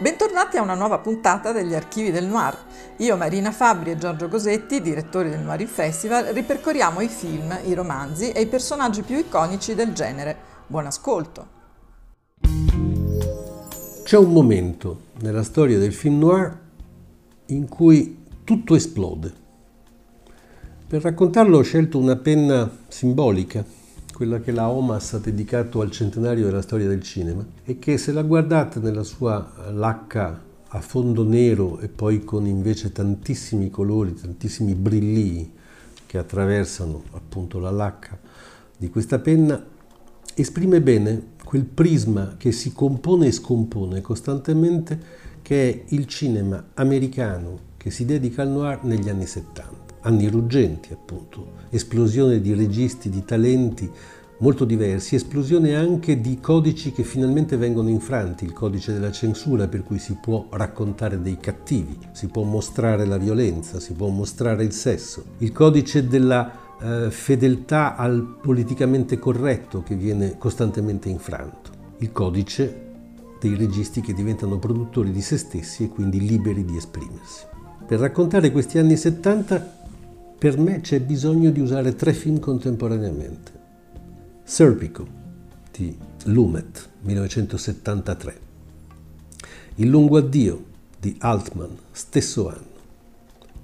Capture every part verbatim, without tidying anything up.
Bentornati a una nuova puntata degli Archivi del Noir. Io, Marina Fabri e Giorgio Gosetti, direttori del Noir in Festival, ripercorriamo i film, i romanzi e i personaggi più iconici del genere. Buon ascolto! C'è un momento nella storia del film noir in cui tutto esplode. Per raccontarlo ho scelto una penna simbolica, quella che la Omas ha dedicato al centenario della storia del cinema e che, se la guardate nella sua lacca a fondo nero e poi con invece tantissimi colori, tantissimi brillii che attraversano appunto la lacca di questa penna, esprime bene quel prisma che si compone e scompone costantemente, che è il cinema americano che si dedica al noir negli anni settanta. Anni ruggenti, appunto, esplosione di registi, di talenti molto diversi, esplosione anche di codici che finalmente vengono infranti, il codice della censura per cui si può raccontare dei cattivi, si può mostrare la violenza, si può mostrare il sesso, il codice della eh, fedeltà al politicamente corretto che viene costantemente infranto, il codice dei registi che diventano produttori di se stessi e quindi liberi di esprimersi. Per raccontare questi anni settanta, per me c'è bisogno di usare tre film contemporaneamente. Serpico di Lumet, millenovecentosettantatré. Il lungo addio di Altman, stesso anno.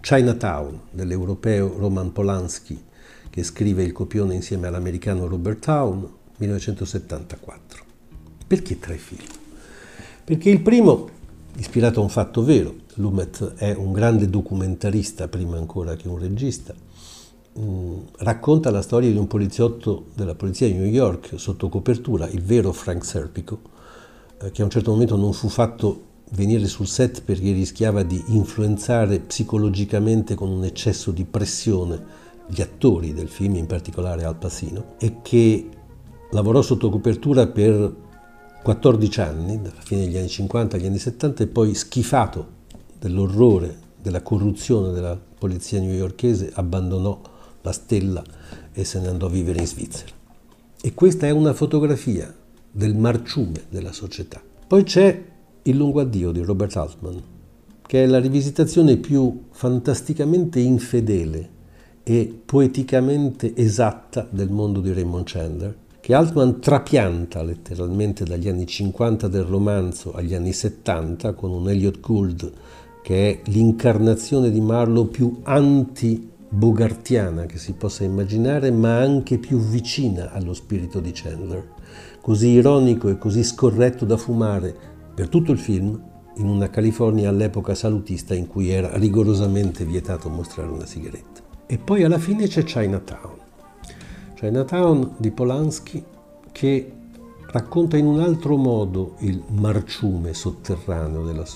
Chinatown dell'europeo Roman Polanski, che scrive il copione insieme all'americano Robert Towne, millenovecentosettantaquattro. Perché tre film? Perché il primo, ispirato a un fatto vero, Lumet è un grande documentarista prima ancora che un regista, mm, racconta la storia di un poliziotto della polizia di New York sotto copertura, il vero Frank Serpico, eh, che a un certo momento non fu fatto venire sul set perché rischiava di influenzare psicologicamente con un eccesso di pressione gli attori del film, in particolare Al Pacino, e che lavorò sotto copertura per quattordici anni, dalla fine degli anni cinquanta agli anni settanta, e poi, schifato dell'orrore, della corruzione della polizia newyorkese, abbandonò la stella e se ne andò a vivere in Svizzera. E questa è una fotografia del marciume della società. Poi c'è Il lungo addio di Robert Altman, che è la rivisitazione più fantasticamente infedele e poeticamente esatta del mondo di Raymond Chandler, che Altman trapianta letteralmente dagli anni cinquanta del romanzo agli anni settanta con un Elliot Gould che è l'incarnazione di Marlowe più anti-bogartiana che si possa immaginare, ma anche più vicina allo spirito di Chandler, così ironico e così scorretto da fumare per tutto il film, in una California all'epoca salutista in cui era rigorosamente vietato mostrare una sigaretta. E poi alla fine c'è Chinatown. Chinatown di Polanski, che racconta in un altro modo il marciume sotterraneo della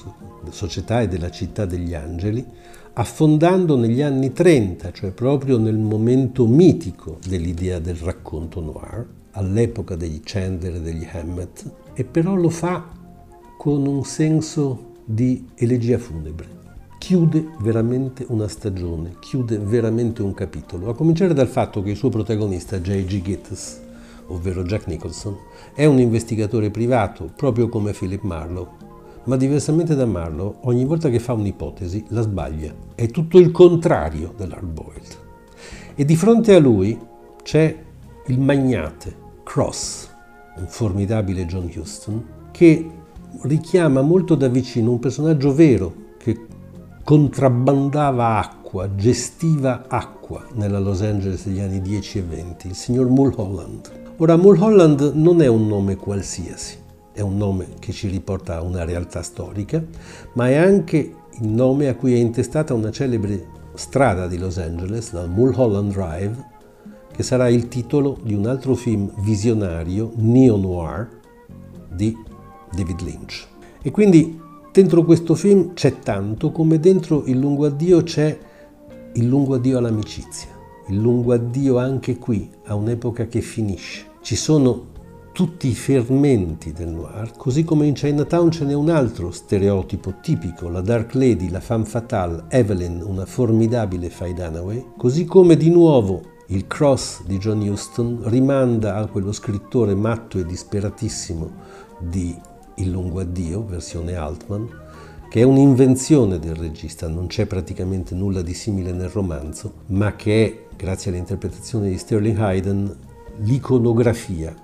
società e della città degli angeli, affondando negli anni trenta, cioè proprio nel momento mitico dell'idea del racconto noir, all'epoca degli Chandler e degli Hammett, e però lo fa con un senso di elegia funebre. Chiude veramente una stagione, chiude veramente un capitolo, a cominciare dal fatto che il suo protagonista, J G. Gittes, ovvero Jack Nicholson, è un investigatore privato, proprio come Philip Marlowe, ma diversamente da Marlowe, ogni volta che fa un'ipotesi la sbaglia. È tutto il contrario dell'hardboiled. E di fronte a lui c'è il magnate Cross, un formidabile John Huston, che richiama molto da vicino un personaggio vero che contrabbandava acqua, gestiva acqua nella Los Angeles degli anni dieci e venti, il signor Mulholland. Ora, Mulholland non è un nome qualsiasi, è un nome che ci riporta a una realtà storica, ma è anche il nome a cui è intestata una celebre strada di Los Angeles, la Mulholland Drive, che sarà il titolo di un altro film visionario, neo-noir, di David Lynch. E quindi dentro questo film c'è tanto, come dentro Il lungo addio c'è il lungo addio all'amicizia, il lungo addio anche qui a un'epoca che finisce. Ci sono tutti i fermenti del noir, così come in Chinatown ce n'è un altro stereotipo tipico, la Dark Lady, la femme fatale, Evelyn, una formidabile Faye Dunaway, così come di nuovo il Cross di John Huston rimanda a quello scrittore matto e disperatissimo di Il lungo addio, versione Altman, che è un'invenzione del regista, non c'è praticamente nulla di simile nel romanzo, ma che è, grazie all'interpretazione di Sterling Haydn, l'iconografia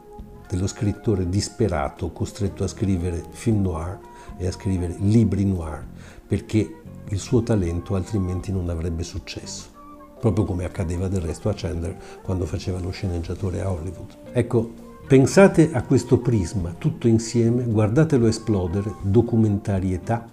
dello scrittore disperato, costretto a scrivere film noir e a scrivere libri noir, perché il suo talento altrimenti non avrebbe successo, proprio come accadeva del resto a Chandler quando faceva lo sceneggiatore a Hollywood. Ecco, pensate a questo prisma tutto insieme, guardatelo esplodere: documentarietà,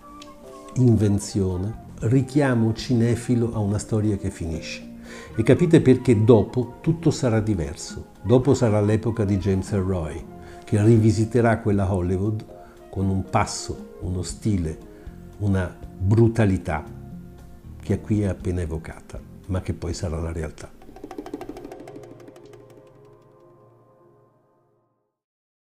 invenzione, richiamo cinefilo a una storia che finisce. E capite perché dopo tutto sarà diverso. Dopo sarà l'epoca di James Ellroy, che rivisiterà quella Hollywood con un passo, uno stile, una brutalità che qui è appena evocata, ma che poi sarà la realtà.